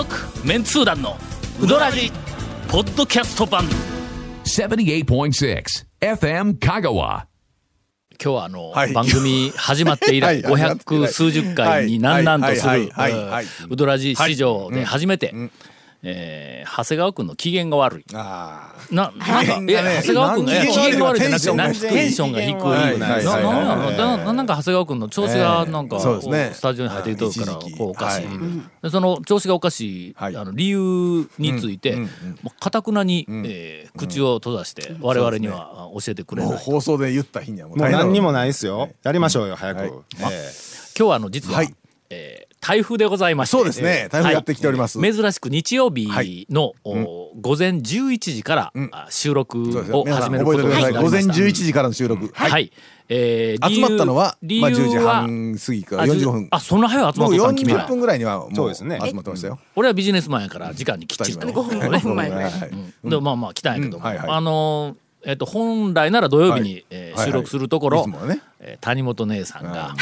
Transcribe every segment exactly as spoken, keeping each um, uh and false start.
続メンツー団のウドラジポッドキャスト版 ななじゅうはってんろく エフエム 香川。今日はあの、はい、番組始まって以来ごひゃく数十回になんなんとするウドラジ史上で初めて、はいうんうんえー、長谷川君の機嫌が悪いあななんか、ね、長谷川君が機嫌が悪いじゃなくてなんテンションが低いなんか長谷川君の調子がなんか、えーね、スタジオに入っている時からこうおかしい、はいでその調子がおかしい、はい、あの理由についてかた、うん、くなに、うんえー、口を閉ざして我々には教えてくれない、うんね、もう放送で言った日にはもう何にもないですよ、はい、やりましょうよ早く、はいえーま、今日はあの実は、はいえー台風でございましてそうですね台風やってきております、はい、珍しく日曜日の、はいうん、午前じゅういちじから、うん、収録を始めることになりました、はい、午前じゅういちじからの収録、うん、はい、はいえー、集まったのは、まあ、じゅうじはん過ぎからよんじゅっぷんあ, あその早い集まったのか君はよんじゅっぷんぐらいにはも う, そうです、ね、集まってましたよ俺はビジネスマンやから時間にきっちりとごふんまえぐらいでもまあまあ来たんやけど、うんはいはい、あのーえっと、本来なら土曜日に、はいえー、収録するところ、はいはいねえー、谷本姉さんが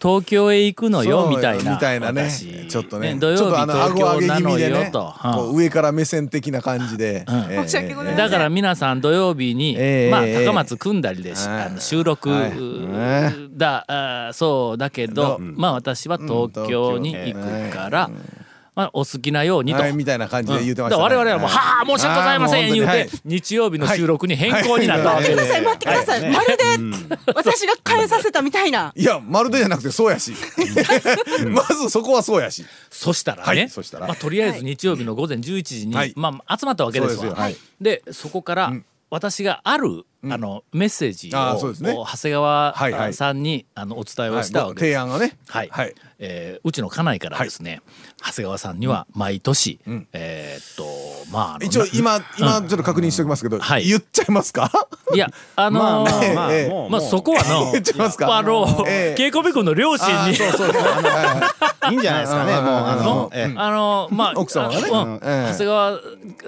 東京へ行くのよみたいなみたいなねちょっとね土曜日東京なのよと、うん、上から目線的な感じで、うんえー、申し訳ございませんだから皆さん土曜日に、えーまあ、高松組んだりで、えー、あの収録、はい、だそうだけど、うん、まあ私は東京に行くから、うんまあ、お好きなようにと、はい、みたいな感じで言ってました、ねうん、だ我々はもう、はい、はあ申し訳ございません言うて、はい、日曜日の収録に変更になったわけで、はいはい、待ってください待ってください、はい、まるで、うん、私が変えさせたみたいないやまるでじゃなくてそうやしまずそこはそうやしそしたらね、はいそしたらまあ、とりあえず日曜日の午前じゅういちじに、はいまあ、集まったわけですわ そ, です、はい、でそこから、うん私があるあのメッセージを、うんね、長谷川さんに、はいはい、あのお伝えをしたわけです、はい、提案がね、はいはいえー、うちの家内からですね、はい、長谷川さんには毎年、うんえーっとまあ、あの一応 今,、うん、今ちょっと確認しておきますけど、うんはい、言っちゃいますかいやあのそこはのケイコビ君の両親にそうそうそういいんじゃないですかね奥さんはね、うん、長谷川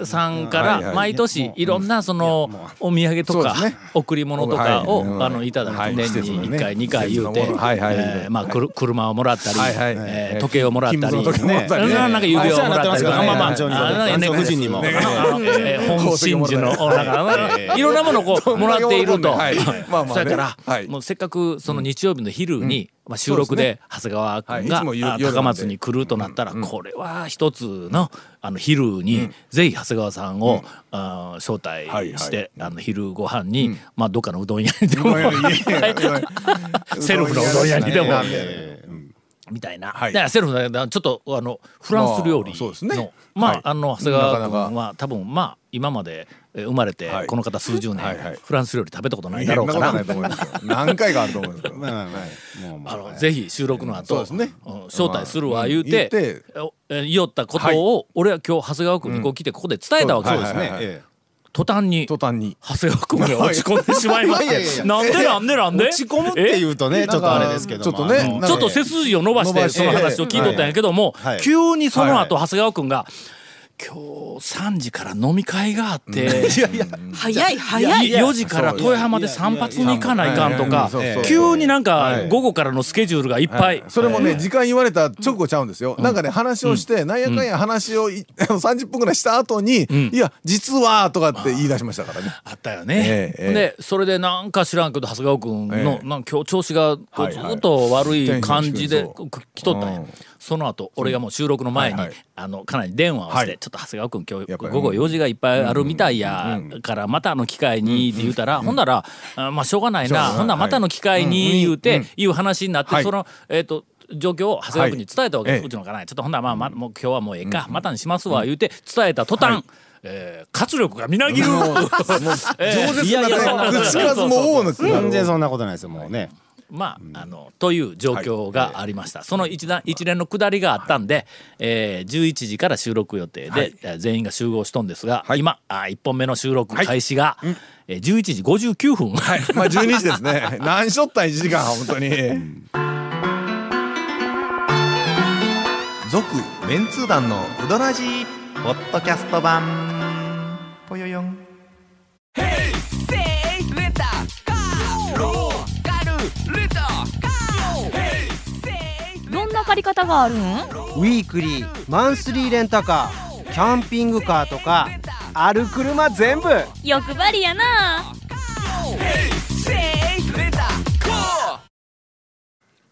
さんから毎年いろんなそのお土産とか、ね、贈り物とかを、はいはい、あのいただく、はい、年にいっかい、ね、にかい言うて、はいはいえーまあはい、車をもらったり、はいはいえー、時計をもらったり、ね、なんか指輪をもらったり夫人にも本真珠のいろんなものをこうもらっているとそれからもうせっかくその日曜日の昼にまあ、収録で長谷川君が、はい、高松に来るとなったら、うん、これは一つ の,、うん、あの昼に、うん、ぜひ長谷川さんを、うん、あ招待して、はいはい、あの昼ご飯に、うんまあ、どっかのうどん屋にでもセルフのうどん屋にでもみたいな、はい、だからセルフだけどちょっとあのフランス料理の、まあそうですねまあはい、あの長谷川君は多分まあ今まで生まれてこの方数十年、はいはいはい、フランス料理食べたことないだろうかな何回かあると思うんですけどぜひ収録の後、ね、招待するわ言うて、まあ、言って言ったことを、はい、俺は今日長谷川君にこう来てここで伝えたわけですね途端に長谷川君が落ち込んでしまいましてなんでなんでなんで落ち込むって言うとねちょっとあれですけどちょっとねちょっと背筋を伸ばしてその話を聞いとったんやけども、はいはい、急にその後長谷川君が今日さんじから飲み会があって、うん、いやいや早い早いよじから豊浜で散髪に行かないかんとか急になんか午後からのスケジュールがいっぱい、はい、それもね、えー、時間言われた直後ちゃうんですよ、うん、なんかね話をして、うん、なんやかんや話を、うん、さんじゅっぷんぐらいした後に、うん、いや実はとかって言い出しましたからね、まあ、あったよね、えーえー、でそれでなんか知らんけど長谷川くんの、えー、なんか今日調子がこうずっと悪い感じで来とったんや、うんその後俺がもう収録の前に、はいはい、あのかなり電話をして、はい、ちょっと長谷川君今日午後用事がいっぱいあるみたいやからまたの機会にって言うたら、うんうん、ほんなら、うん、まあしょうがないな、うん、ほんならまたの機会に言うて、うん、いう話になって、はい、そのえっ、ー、と状況を長谷川君に伝えたわけです、はい、うちの家内ちょっとほんならまあ、ま、もう今日はもうええか、うん、またにしますわ言うて伝えた途端、はいえー、活力がみなぎる口数も多の全然そんなことないですよもうねまあ、あのという状況がありました、はいえー、その 一, 段一連の下りがあったんで、はいえー、じゅういちじから収録予定で、はい、全員が集合しとんですが、はい、今あいっぽんめの収録開始が、はいえー、じゅういちじごじゅうきゅうふん、はいまあ、じゅうにじですね何しょったいちじかん本当に続メンツー団のうどらじポッドキャスト版ぽよよんどんな借り方があるん？ウィークリー、マンスリーレンタカー、キャンピングカーとかある車全部。欲張りやな。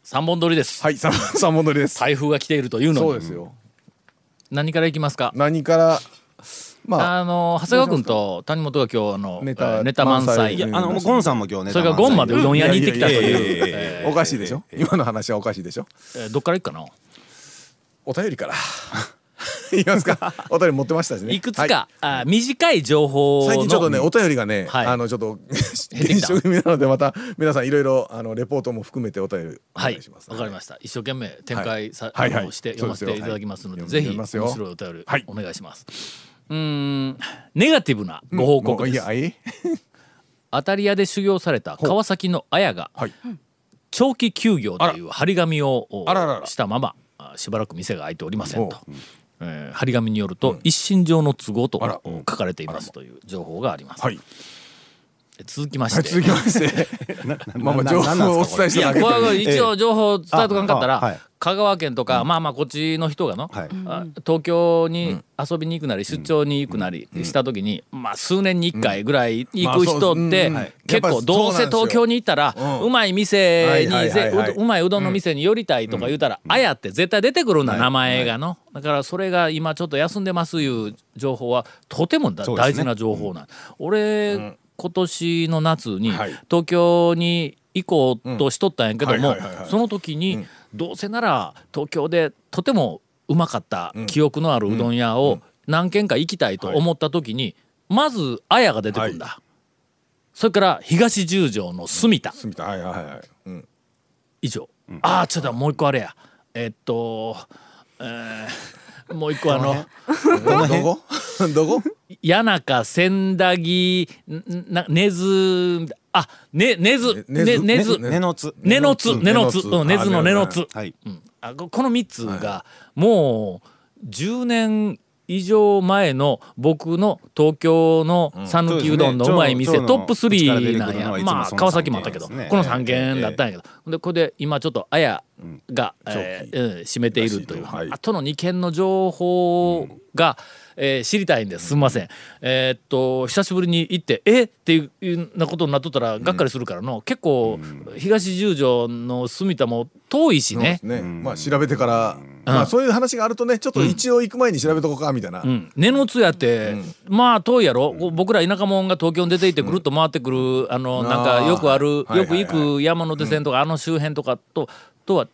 さんぼん撮りです。はい、さんぼん撮りです。台風が来ているというのに。そうですよ。何からいきますか？何からまあ、あの長谷川君と谷本が今日あのネタ、ネタ満載、あのゴンさんも今日ネタ満載、それからゴンまでうどん屋に行ってきたという。おかしいでしょ、今の話は。おかしいでしょ。どっから行くかな。お便りからいきますか。お便り持ってましたしね、いくつか短い情報。最近ちょっとねお便りがねちょっと減少気味なので、また皆さんいろいろレポートも含めてお便りお願いします。わかりました。一生懸命展開して読ませていただきますので、ぜひ面白いお便りお願いします。うーん、ネガティブなご報告です。当たり屋で修行された川崎の綾が長期休業という張り紙をしたまましばらく店が開いておりませんと、えー、張り紙によると一身上の都合と書かれていますという情報があります。続きまして続きましてまあ情報をお伝えしてなくて、一応情報を伝えとかんかったら、香川県とかまあまあこっちの人がの東京に遊びに行くなり出張に行くなりした時に、まあ数年にいっかいぐらい行く人って結構、どうせ東京に行ったらうまい店に、うまいうどんの店に寄りたいとか言うたら、あやって絶対出てくるんだ、名前がの。だからそれが今ちょっと休んでますいう情報はとても大事な情報なん。俺今年の夏に東京に行こうとしとったんやけども、その時にどうせなら東京でとてもうまかった記憶のあるうどん屋を何軒か行きたいと思った時に、まずあやが出てくるんだ。それから東十条の住田、以上。ああ、ちょっともう一個あれや、えっともう一個あのどこどこ谷中、千駄木、根津、あ、根津、根津、根津、根津、根津、根津の根津、このみっつがもうじゅうねん以上前の僕の東京の讃岐うどんのうまい店トップスリーなんや。まあ川崎もあったけどこのさんけんだったんやけど、でこれで今ちょっとあやが占めているという、あとのにけんの情報がえー、知りたいんです。すみません。えー、っと久しぶりに行ってえっていうなことになっとったらがっかりするからの、うん、結構、うん、東十条の住田も遠いしね。そうですね、うん、まあ調べてから、うん、まあそういう話があるとね、ちょっと一応行く前に調べとこうかみたいな。根の津やって、うん、まあ遠いやろ、うん、僕ら田舎者が東京に出ていってくるっと回ってくる、うん、あのなんかよくあるよく行く山手線とか、うん、あの周辺とかととは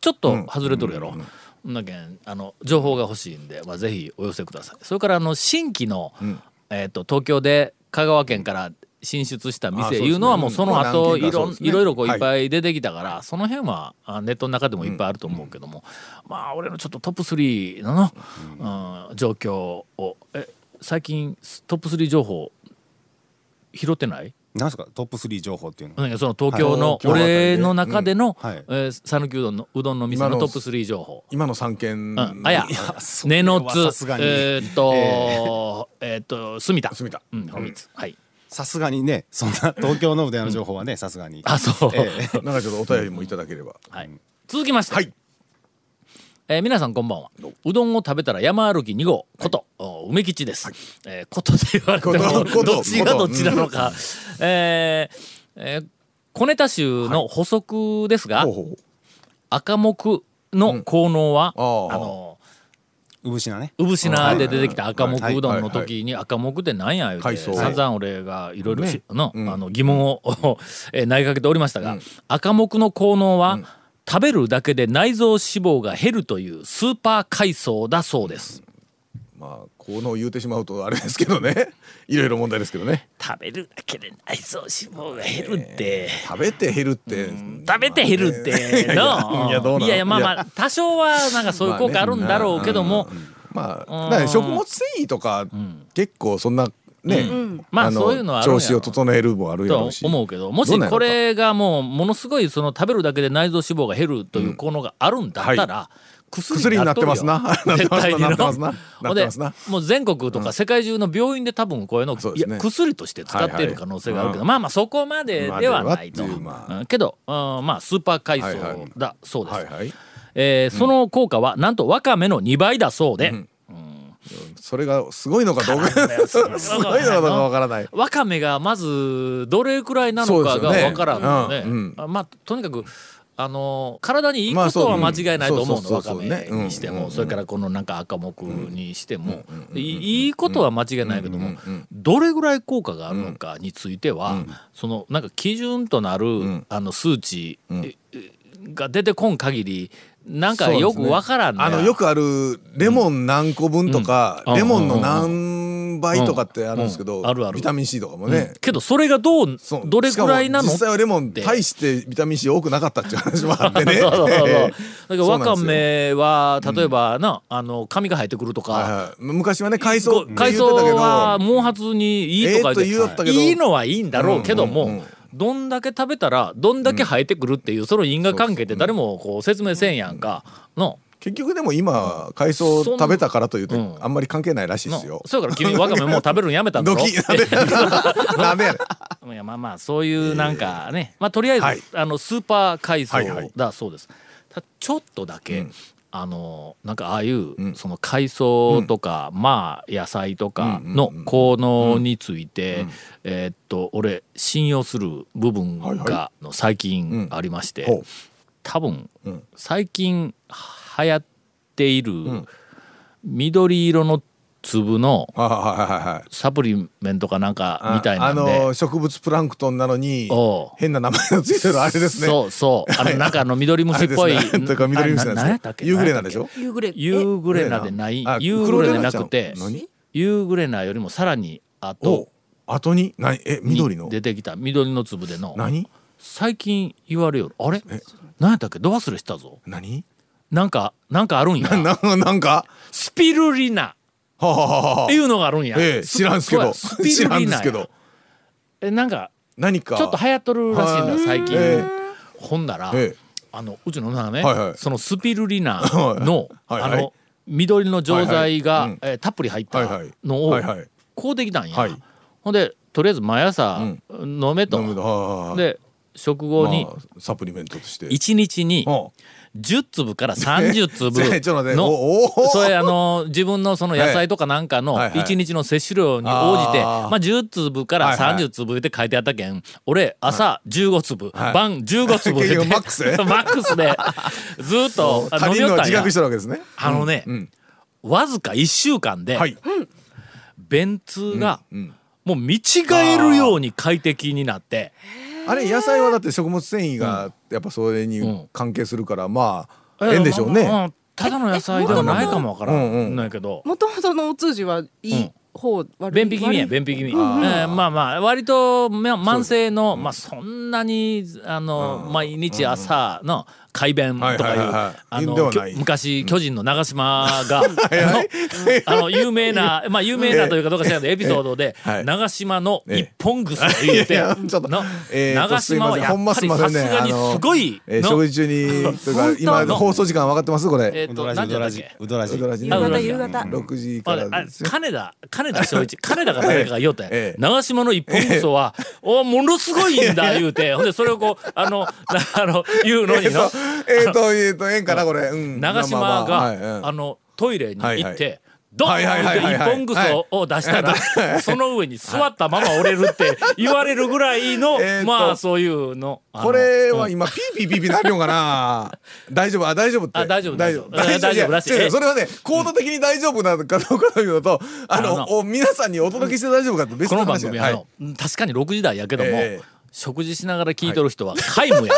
ちょっと外れとるやろ。なけんあの情報が欲しいんで、まあ、ぜひお寄せください。それからあの新規の、うんえー、と東京で香川県から進出した店いうのはもうその後いろいろこういっぱい出てきたから、はい、その辺はネットの中でもいっぱいあると思うけども、うん、まあ俺のちょっとトップスリーの、うんうん、状況をえ最近トップスリー情報拾ってない？なんすかトップスリー情報っていうのは、その東京の俺の中での讃岐うどんのうどんの店のトップスリー情報、今のさんけん、あや、根の津、えっとえっと住田、住田、さすがにね、そんな東京のうどんの情報はね、さすがに。あ、そう。なんかちょっとお便りもいただければ。続きまして、えー、皆さんこんばんは。うどんを食べたら山歩きに号こと、はい、梅吉です、はいえー、ことで言われてもどっちがどっちなのか、えーえー、小ネタ集の補足ですが、はい、ほうほう赤木の効能は、うん、あのうぶしなね、うぶしなで出てきた赤木うどんの時に赤木ってなんや言うて散々俺がいろいろ疑問を投げかけておりましたが、うん、赤木の効能は、うん、食べるだけで内臓脂肪が減るというスーパー海藻だそうです。まあ効能を言うてしまうとあれですけどね、いろいろ問題ですけどね。食べるだけで内臓脂肪が減るって。食べて減るって。食べて減るっての。いやどうなの。いやいやまあまあ多少はなんかそういう効果あるんだろうけども。まあ食物繊維とか結構そんな。ね、まあそういうのは調子を整えるもあるやろうしと思うけど、もしこれがもうものすごいその食べるだけで内臓脂肪が減るという効能があるんだったら薬になってますな、絶対にの。もう全国とか世界中の病院で多分こういうの薬として使っている可能性があるけど、まあまあそこまでではないとけど、まあスーパー海藻だそうです。えー、その効果はなんとわかめのにばいだそうで、うんうん、それがすごいのかどうかすごいのかわからない。わかめがまずどれくらいなのかがわからないので、まあとにかくあの体にいいことは間違いないと思うの。わかめにしてもそれからこのなんか赤木にしてもいいことは間違いないけども、どれぐらい効果があるのかについてはそのなんか基準となるあの数値が出てこん限りなんかよくわからんね。あのよくあるレモン何個分とかレモンの何倍とかってあるんですけど、ビタミン C とかもね、うん、けどそれがどうどれくらいなの。実際はレモン大してビタミン C 多くなかったっていう話もあってね。そうそうそうそうだけどわかめは例えばな、あの髪が生えてくるとか、はいはい、昔はね海藻って言ってたけど、海藻は毛髪にいいとか言ってたけど、いいのはいいんだろうけども、うんうんうん、どんだけ食べたらどんだけ生えてくるっていう、うん、その因果関係って誰もこう説明せんやんか、うん、の結局でも今海藻食べたからというとあんまり関係ないらしいですよ、うん、そうから君ワカメもう食べるのやめたんだろ。ドキダメやね。いやまあまあそういうなんかね、まあ、とりあえず、はい、あのスーパー海藻だそうです、はいはい、ちょっとだけ、うん、あのなんかああいう、うん、その海藻とか、うん、まあ野菜とかの効能について、うん、えー、っと俺信用する部分がの最近ありまして、はいはい、多分、うん、最近流行っている緑色の粒のサプリメントかなんかみたいなんで、あ、あの植物プランクトンなのに変な名前のついてるあれですね。そうそうあのなんかあの緑虫っぽいとか緑虫なんですね。夕暮れなんでしょ。夕暮れ夕暮れなでない、夕暮れでなくて夕暮れなよりもさらに後後に何、え、緑の出てきた緑の粒での何最近言われよるあれ何やったっけ、ど忘れしたぞ。何なんかなんかあるんやな、なんかスピルリナははははっていうのがあるんや、ええ、知らんすけど知らんすけどえなんか何かちょっと流行っとるらしいんだ最近、えー、ほんなら、えー、あのうちの女がね、はいはい、そのスピルリナの、はいはい、あの緑の錠剤が、はいはい、えー、たっぷり入ったのを買うてきたんや、はいはい、ほんでとりあえず毎朝飲めと、うん、飲むの、ははで食後にサプリメントとしていちにちにじゅっつぶからさんじゅっつぶのそれあの自分のその野菜とかなんかのいちにちの摂取量に応じてまあじゅっつぶからさんじゅっつぶって書いてあったけん、俺朝じゅうごつぶ晩じゅうごつぶでマックスマックスでずっと飲みよったんや。あのねわずかいっしゅうかんで便通がもう見違えるように快適になって、あれ野菜はだって食物繊維がやっぱそれに関係するからまあええんでしょうね、うんうんうん、ただの野菜ではないかもわからないけど、もともとのお通じはいい方、うん、便秘気味や便秘気味、うんえー、まあまあ割と慢性の、うんまあ、そんなにあの、うん、毎日朝の改便とかいう昔巨人の長島があの有名なまあ有名なというかどうか知らないエピソードで長島の一本ぐすと言って長島はやっぱりさすがにすごい食事中にとか今放送時間分かってますこれうどらじうどらじうどらじ夕方ろくじから金田金田正一金田が誰かが言おうて長島の一本ぐそはおものすごいんだ言うて、ほんでそれをこうあのあの言うのにのえーとえーとえんかなこれ、うん、長島が、はいはい、あのトイレに行ってドンって一本ぐそを出したら、はいはい、その上に座ったまま折れるって言われるぐらいのまあそういうの、あのこれは今ピーピーピーピーなるのかな大丈夫あ大丈夫ってあ大丈夫大丈夫大丈夫らしい。それはね行動的に大丈夫なのかどうかというのとあの、あの皆さんにお届けして大丈夫かって別の話や、この番組、はい、あの確かにろくじ台やけども、えー食事しながら聞いとる人は皆無や、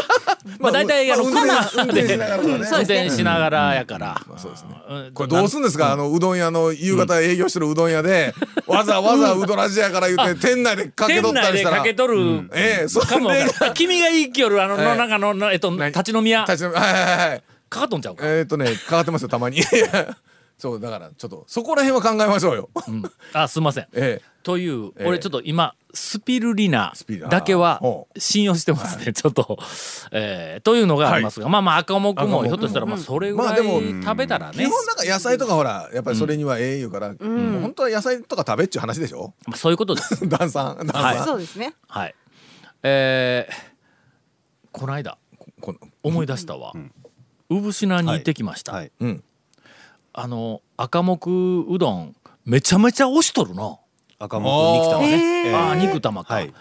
まあ大体あのコナーで運転しながらやから、うんうんまあそうですね、これどうすんですか、あのうどん屋の夕方営業してるうどん屋で、うん、わざわざうどらじやから言って店内でかけとったりしたら店内でかけとる、うんえー、そかも君が言いきよるあの中の、えーえっと、立ち飲み屋立ち飲みはいはいはいかかっとんちゃうかえー、っとねかかってますよたまにそうだからちょっとそこら辺は考えましょうよ、うん、あすいません、えー、という、えー、俺ちょっと今スピルリナだけは信用してますね、はい、ちょっと、えー、というのがありますが、はい、まあまあ赤もくもひょっとしたらまあそれぐらい食べたらね、まあ、基本なんか野菜とかほらやっぱりそれにはええ言うから、うん、もう本当は野菜とか食べっちゅう話でしょ、まあ、そういうことですダンさん、はい、そうですね、はいえー、この間ここの思い出したわ、うんうん、産品に行ってきました、はいはいうん、あの赤目うどんめちゃめちゃ押しとるな。赤目肉玉ね、えー、あ肉玉か、はいうん、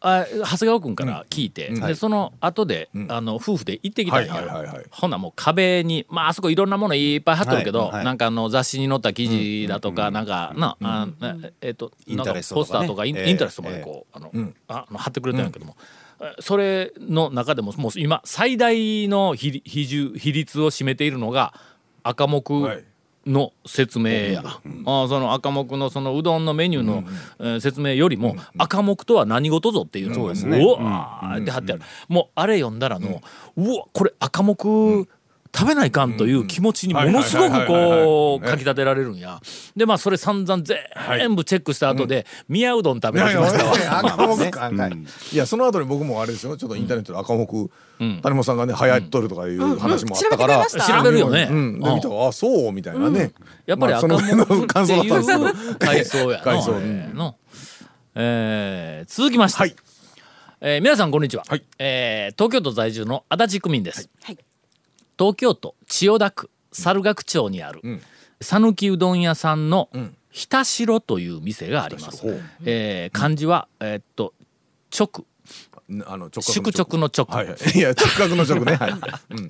あ長谷川君から聞いて、うん、でその後で、うん、あの夫婦で行ってきたんや、はいはいはい、ほなもう壁にまああそこいろんなものいっぱい貼っとるけど、はいはい、なんかあの雑誌に載った記事だとか、うん、なんかな、うん、あえっ、ー、となんかポスターとかインタレストまでこう、えー、あの、うん、あの貼ってくれたんやけども、うん、それの中でももう今最大の比重比率を占めているのが赤目、はいの説明や、うん、あその赤目のそのうどんのメニューの、うんえー、説明よりも、うん、赤目とは何事ぞっていうのがそう、ね、うわーって貼ってある、うん、もうあれ読んだらの、うん、うわこれ赤目、うん、食べないかんという気持ちにものすごくこうかき立てられるんや。でまあそれ散々全部チェックした後で宮うどん食べましたわ。赤目か、うん、いやその後に僕もあれですよちょっとインターネットで赤目、うんうん、谷本さんがね流行っとるとかいう話もあったから、うんうん、調べてくれました。調べるよね、うん、で見たら、うん、あそうみたいなね、うん、やっぱり赤目っていう回想やの、えー、続きまして、はいえー、皆さんこんにちは、はいえー、東京都在住の足立区民です、はい、東京都千代田区猿楽町にある讃岐、うん、うどん屋さんのひたしろという店があります、うんえー、漢字は、えー、っと直あの直角の直角、いや直角の直ね、はい、うん、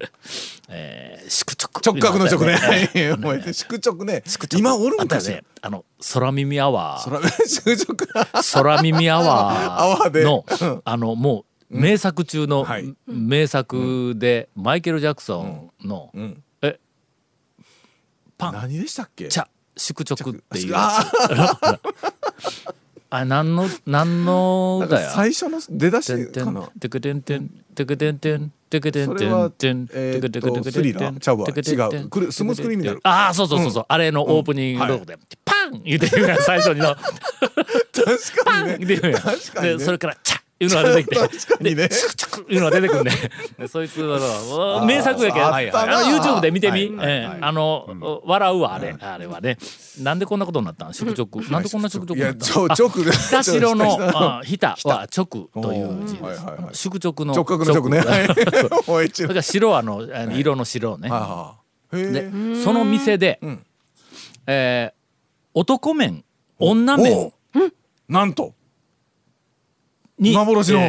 えー、縮直直角の直ね、はい、縮直ね、今おるんかね、あの空耳アワー、空耳アワーのあのもう名作中の名作でマイケル・ジャクソンのえパン何でしたっけ？じゃ縮直っていうやつ。あ何の何のだよ。最初の出だしかな。テクテンテンテクテンテンテクテンテンテンテクテクテクスリラー。ちゃうわ。違う。スムースクリームになる。ああそうそうそうそう。あれのオープニングのとこでパン言ってるやん最初にの。確かにね。パン言ってるやん。確かにね。でそれからチャッいうのが出てきて。でチクチクいうのが出てくるね。そいつは名作やけど。YouTube で見てみ。あの笑うわあれあれはね。なんでこんなことになったん？食直なんでこんな食直になったん？あ、ひたしろのひたは直という字です。食直の直角の直ね。それから白はの色の白ね。でその店でえ男麺女麺なんとに幻の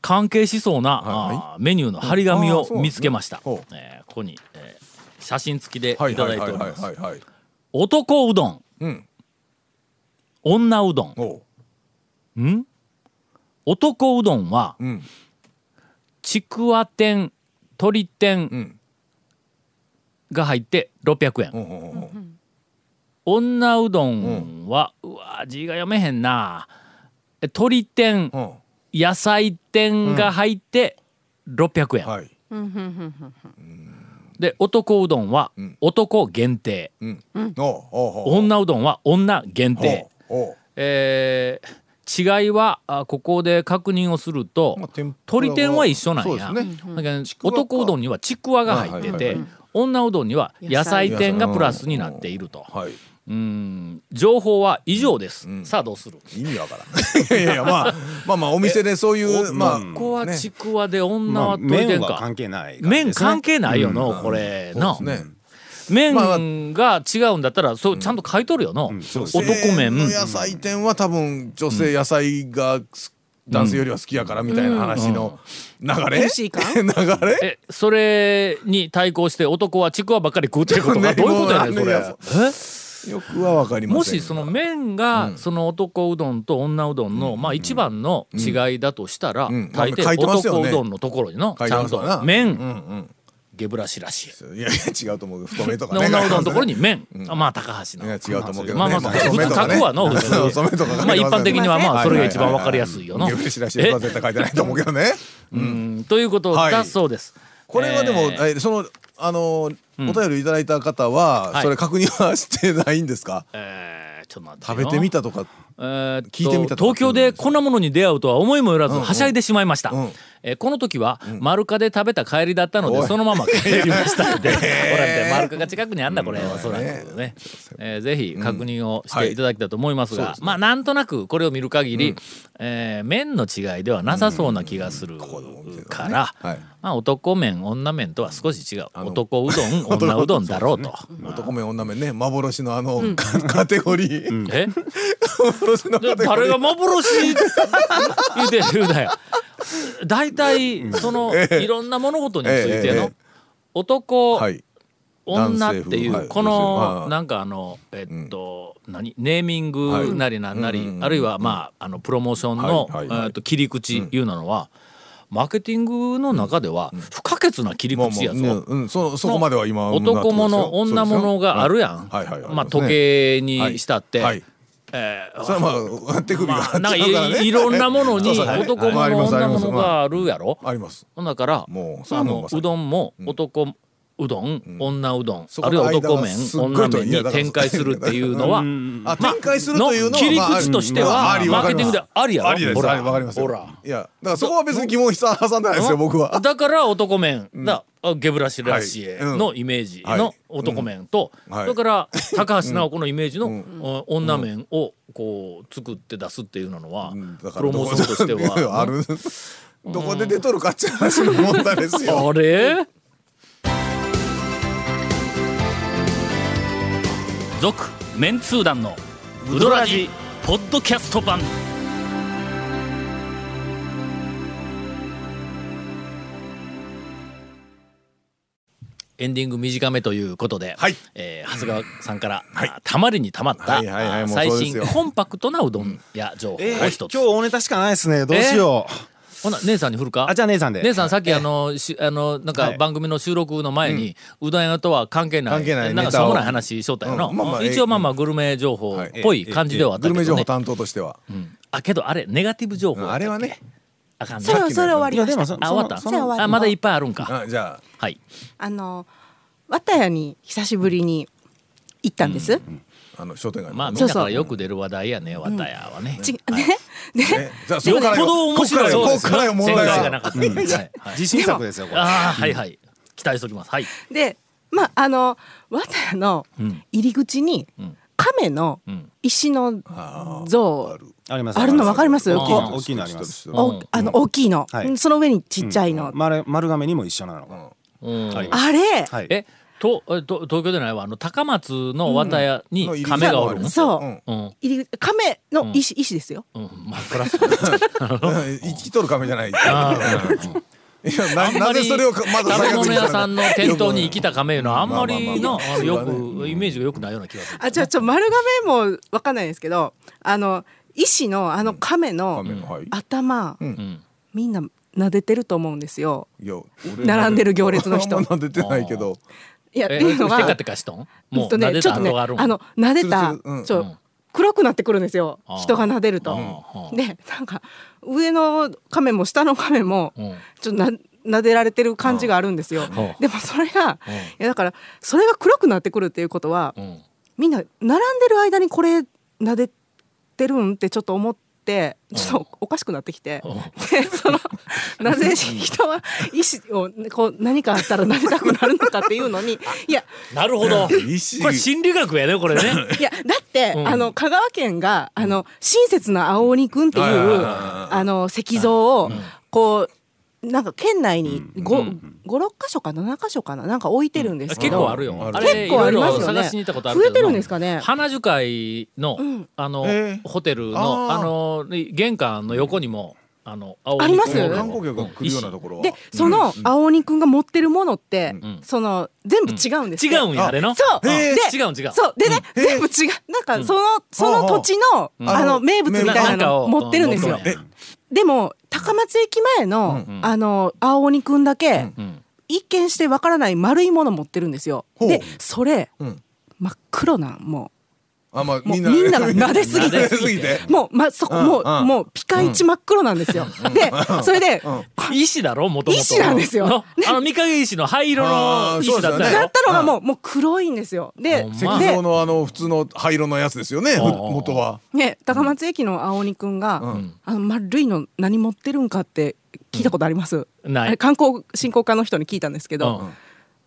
関係しそうなメニューの張り紙を見つけました。ここに写真付きでいただいております。男うどん、うん、女うどん、うん、男うどんは、うん、ちくわ天、鶏天、うん、が入ってろっぴゃくえん、おうおうおう、女うどんは、うん、うわ字が読めへんな、鶏天、うん、野菜天が入ってろっぴゃくえん、うんはいで男うどんは男限定、うんうん、女うどんは女限定、えー、違いはここで確認をすると、まあ、鶏天は一緒なんや、ねうん、男うどんにはちくわが入ってて、はいはいはい、女うどんには野菜天がプラスになっていると、はい、うん情報は以上です、うん、さあどうする意味わからんいやいや、まあ、まあまあお店でそういうまあここはちくわで女は鶏天か、まあ、麺は関係ない、ね、麺関係ないよの、うん、これな、うんね、麺が違うんだったらそうちゃんと書いとるよの、うんうん、男麺の野菜店は多分女性野菜が男性よりは好きやからみたいな話の流れ、うん、流れえそれに対抗して男はちくわばっかり食うっていうことがどういうことやねんそれえよくは分かりません。もしその麺がその男うどんと女うどんのまあ一番の違いだとしたら大抵男うどんのところにのちゃんと麺ゲブラシらしい。いやいや違うと思う。太めとかね。女うどんのところに麺、うん、まあ高橋の。いや違うと思うけどね。まあまあまあ普通書くわの。まあ一般的にはまあそれが一番分かりやすいよの。ゲブラシらしいは絶対書いてないと思うけどね。うんということだそうです。これはでもそのあのお便りいただいた方はそれ確認はしてないんですか、うんはいえー、ちょっと待ってよ食べてみたとかえー、聞いてみた東京でこんなものに出会うとは思いもよらずはしゃいでしまいました、うんうんえー、この時は丸カで食べた帰りだったのでそのまま帰りましたのでほらって丸カが近くにあんだこれ、うん、おそらくね、えー、ぜひ確認をしていただきたいと思いますが、うんはい、まあなんとなくこれを見る限り、うんえー、麺の違いではなさそうな気がするから、うんうんねはい、まあ男麺女麺とは少し違う男うどん女うどんだろうとそうそう、ねまあ、男麺女麺ね幻のあの、うん、カテゴリー、うん、え誰が幻言うてるんだよだいたいそのいろんな物事についての男女っていうこのなんかあのえっと何ネーミングなりなんなりあるいはまああのプロモーションのえっと切り口いうなのはマーケティングの中では不可欠な切り口やぞ、うんうんうん、そ, そこまでは今男物女物があるやん、はいはいはい、まあ時計にしたって、はいはいえー、それはまあ手首が、まあ、なんか い, から、ね、いろんなものに男も女ものがあるやろありますだからも う, も う, うどんも男うどん、うん、女うどんあるいは男麺女麺に展開するっていうのはあ展開するというのは切り口としてはマーケティングでありやろありですありわかりますよいやだからそこは別に疑問を挟んでないですよ僕はだから男麺だゲブラシラシエのイメージの男麺とそれから高橋尚子のイメージの女麺をこう作って出すっていうのはプロモーションとしてはあるどこで出とるかっていう話の問題ですよあれ続メンツー団のウドラジポッドキャスト版エンディング短めということで、はいえー、長谷川さんから、はい、たまりにたまった、はいはいはい、最新コンパクトなうどん屋情報を一つ、えー、今日大ネタしかないですねどうしよう、えーほな姉さんに振るかあじゃあ姉さんで姉さんさっきあの、ええ、しあのなんか番組の収録の前に、はい、うどん屋とは関係ない関係ないなんかしょうもない話しよったよな、うんまあまあ、一応まあまあグルメ情報っぽい感じではあったけどね、ええええええ、グルメ情報担当としては、うん、あけどあれネガティブ情報、うん、あれはねあかんねそれはそれ終わりましたでもそあ終わったそれ終わりあまだいっぱいあるんかあじゃあはいあのわたやに久しぶりに行ったんです、うんうんあの商店街のまあみんなからよく出る話題やね、うん、わたやはね。違うね。ね。よっぽど面白いそうですよ。ここからよ問題がなかった。自信作ですよこれ。ああはいはい。期待しておきます。はい。で、まああのわたやの入り口に亀の石の像あるの分かります？大きいのあります。あの大きいの。その上にちっちゃいの。丸亀にも一緒なの。あれ。え。とと東京でないわあの高松の綿屋に亀がおる、うんうん、そう、うん、亀の石、うん、石ですよ、うんまあ、プラス生きとる亀じゃないいや な, なぜそれをまだ食べ物屋さんの店頭に生きた亀いうのはあんまりのよくイメージが良くないような気がするあちょちょ丸亀も分かんないですけどあの石のあの亀の、うんはい、頭、うん、みんな撫でてると思うんですよいや並んでる行列の人あんま撫でてないけどいやっていうのはテカテカしとんもう撫でた跡があるん、えっとね、あの撫でた、うん、ちょ、うん、黒くなってくるんですよ人が撫でると、うん、でなんか上の亀も下の亀も、うん、ちょっとな撫でられてる感じがあるんですよ、うん、でもそれが、うん、いやだからそれが黒くなってくるっていうことは、うん、みんな並んでる間にこれ撫でてるんってちょっと思ってちょっとおかしくなってきて、うん、でそのなぜ人は石をこう何かあったらなりたくなるのかっていうのにいやなるほどこれ心理学やねこれねいやだって、うん、あの香川県があの親切な青鬼くんっていう、うん、あの石像をこうなんか県内に ご,、うん、ご、ろっ カ所かななカ所かななんか置いてるんですけど、うん、結構あるよあれ結構ありますよね増えてるんですかね花樹海 の,、うん、あの、えー、ホテル の, ああの玄関の横にもあの青鬼あります観光客が来るようなところはでその青鬼くんが持ってるものって、うん、その全部違うんですよ、うん、違うんやあれのそうで違う違うそうでね、うん、全部違うなんかその、うん、その土地 の,、うん、あの名物みたいなのを持ってるんですよでも高松駅前の、うんうん、あの青鬼くんだけ、うんうん、一見してわからない丸いもの持ってるんですよでそれ、うん、真っ黒なもあ、まあ、みんなが撫ですぎ て, すぎてもう、ま、そこもう、うん、もうピカイチ真っ黒なんですよ、うん、でそれで、うん、石だろもともと石なんですよ、ね、あの三影石の灰色の石だった、ね、だったのがも う,、うん、もう黒いんですよ。で石像 の, あの普通の灰色のやつですよね元は、ね、高松駅の青鬼くんが、うん、あの丸いの何持ってるんかって聞いたことあります、うん、ない。観光振興課の人に聞いたんですけど、うん、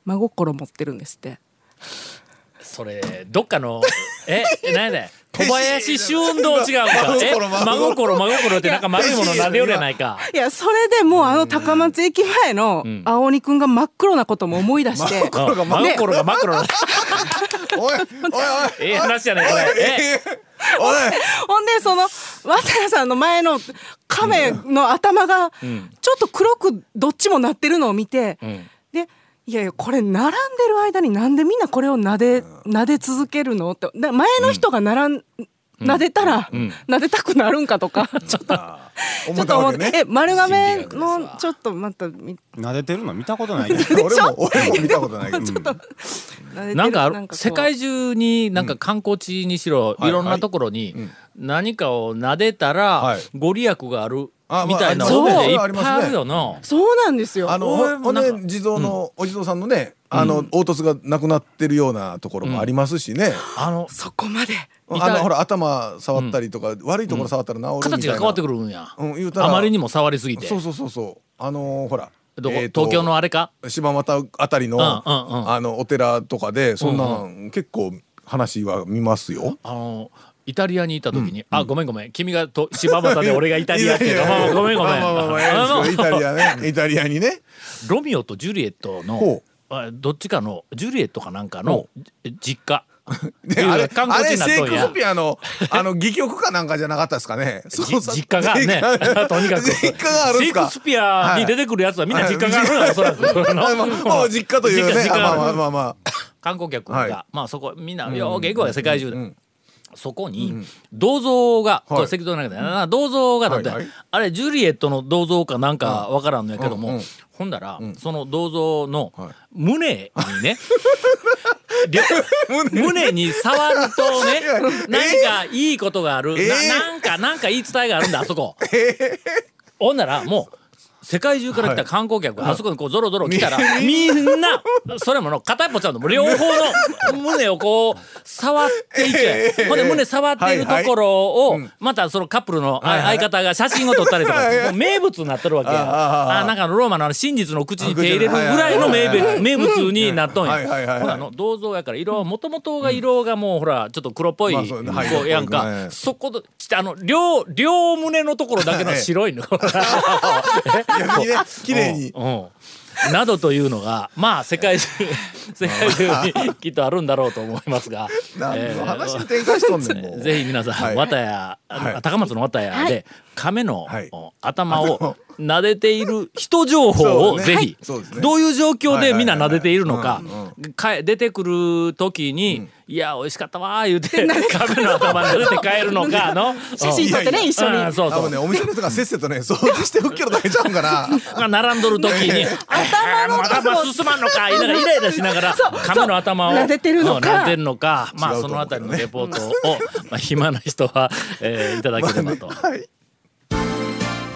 真心持ってるんですって。それどっかのえ何だよ小林周運動違うかえ真心真心ってなんか丸いものなでよれないか。いやそれでもうあの高松駅前の青鬼くんが真っ黒なことも思い出して、うん、真心が真っ黒なおいおいおいええ話じゃないこれ。ほんで、ほんでその渡谷さんの前の亀の頭がちょっと黒くどっちもなってるのを見て、うん、でいやいやこれ並んでる間になんでみんなこれを撫で撫で続けるのって、前の人が並ん、うん、撫でたら、うん、撫でたくなるんかとかちょっとちょっと思って、ね、え丸亀のちょっとまた撫でてるの見たことないけど俺も俺も見たことないけどちょっと、うん、なんか世界中になんか観光地にしろ、うん、いろんなところに何かを撫でたら、はい、ご利益があるみたいなのでいっぱいあるよな。そうなんですよ。あの骨地蔵のお地蔵さんのね、うん、あの凹凸がなくなってるようなところもありますしね、うん、あのそこまであのほら頭触ったりとか、うん、悪いところ触ったら治るみたいな、形が変わってくるんや、うん、言うたらあまりにも触りすぎて。そうそうそうそうあのー、ほらどこ、えー、東京のあれか柴又あたり の,、うんうんうん、あのお寺とかでそんな、うんうん、結構話は見ますよ。あのーイタリアにいた時に、うん、あごめんごめん君がと柴又で俺がイタリアっていうのごめんごめん、まあまあまあ、イタリアねイタリアにねロミオとジュリエットのどっちかのジュリエットかなんかの実家ね、あれ観光地になっとんや。あれセイクスピアのあの戯曲かなんかじゃなかったですかね。そうそう実家がねとにかく実家があるんすか。セイクスピアに出てくるやつはみんな実家があるのよそらくもう実家というね実家まあまあまあ、まあ、観光客が、はい、まあそこみんなよく行くわよ世界中で、うんうんうん、そこに銅像が、うん、これ石像なんだけど、はい、銅像がだって、はいはい、あれジュリエットの銅像かなんかわからんのやけども、うんうん、ほんだら、うん、その銅像の胸にね、はい、胸に触るとね何かいいことがある、えー、な, なんかなんかいい伝えがあるんだあそこ、えー、ほんならもう世界中から来た観光客があそこにこうゾロゾロ来たら、はい、みんなそれもの片っぽちゃんの両方の胸をこう触っていてほんで胸触っているところをまたそのカップルの相方が写真を撮ったりとか名物になってるわけや。あなんかのローマのあの真実の口に手入れるぐらいの名物になっとんや。ほらの銅像やから色もともとが色がもうほらちょっと黒っぽいこうやんかそこであの 両, 両胸のところだけの白いのきれいになどというのがまあ世界中世界中にきっとあるんだろうと思いますが何の話に展開しとんねんもうぜひ皆さん、はい綿谷はい、高松の綿谷で亀の、はい、頭を撫でている人情報をぜひ、ね、どういう状況でみんな撫でているのか出てくる時に、うん、いや美味しかったわ言うて亀の頭撫でて帰るのかの写真撮ってね一緒に、うん、そうそう、ね、お店の人がせっせとね掃除しておけるだけちゃうんかな並んどる時に頭の頭進まんのかイライラしながら亀の頭を撫でてるのか、うん、のかまあそのあたりのレポートを、まあ、暇な人は、えー、いただければと。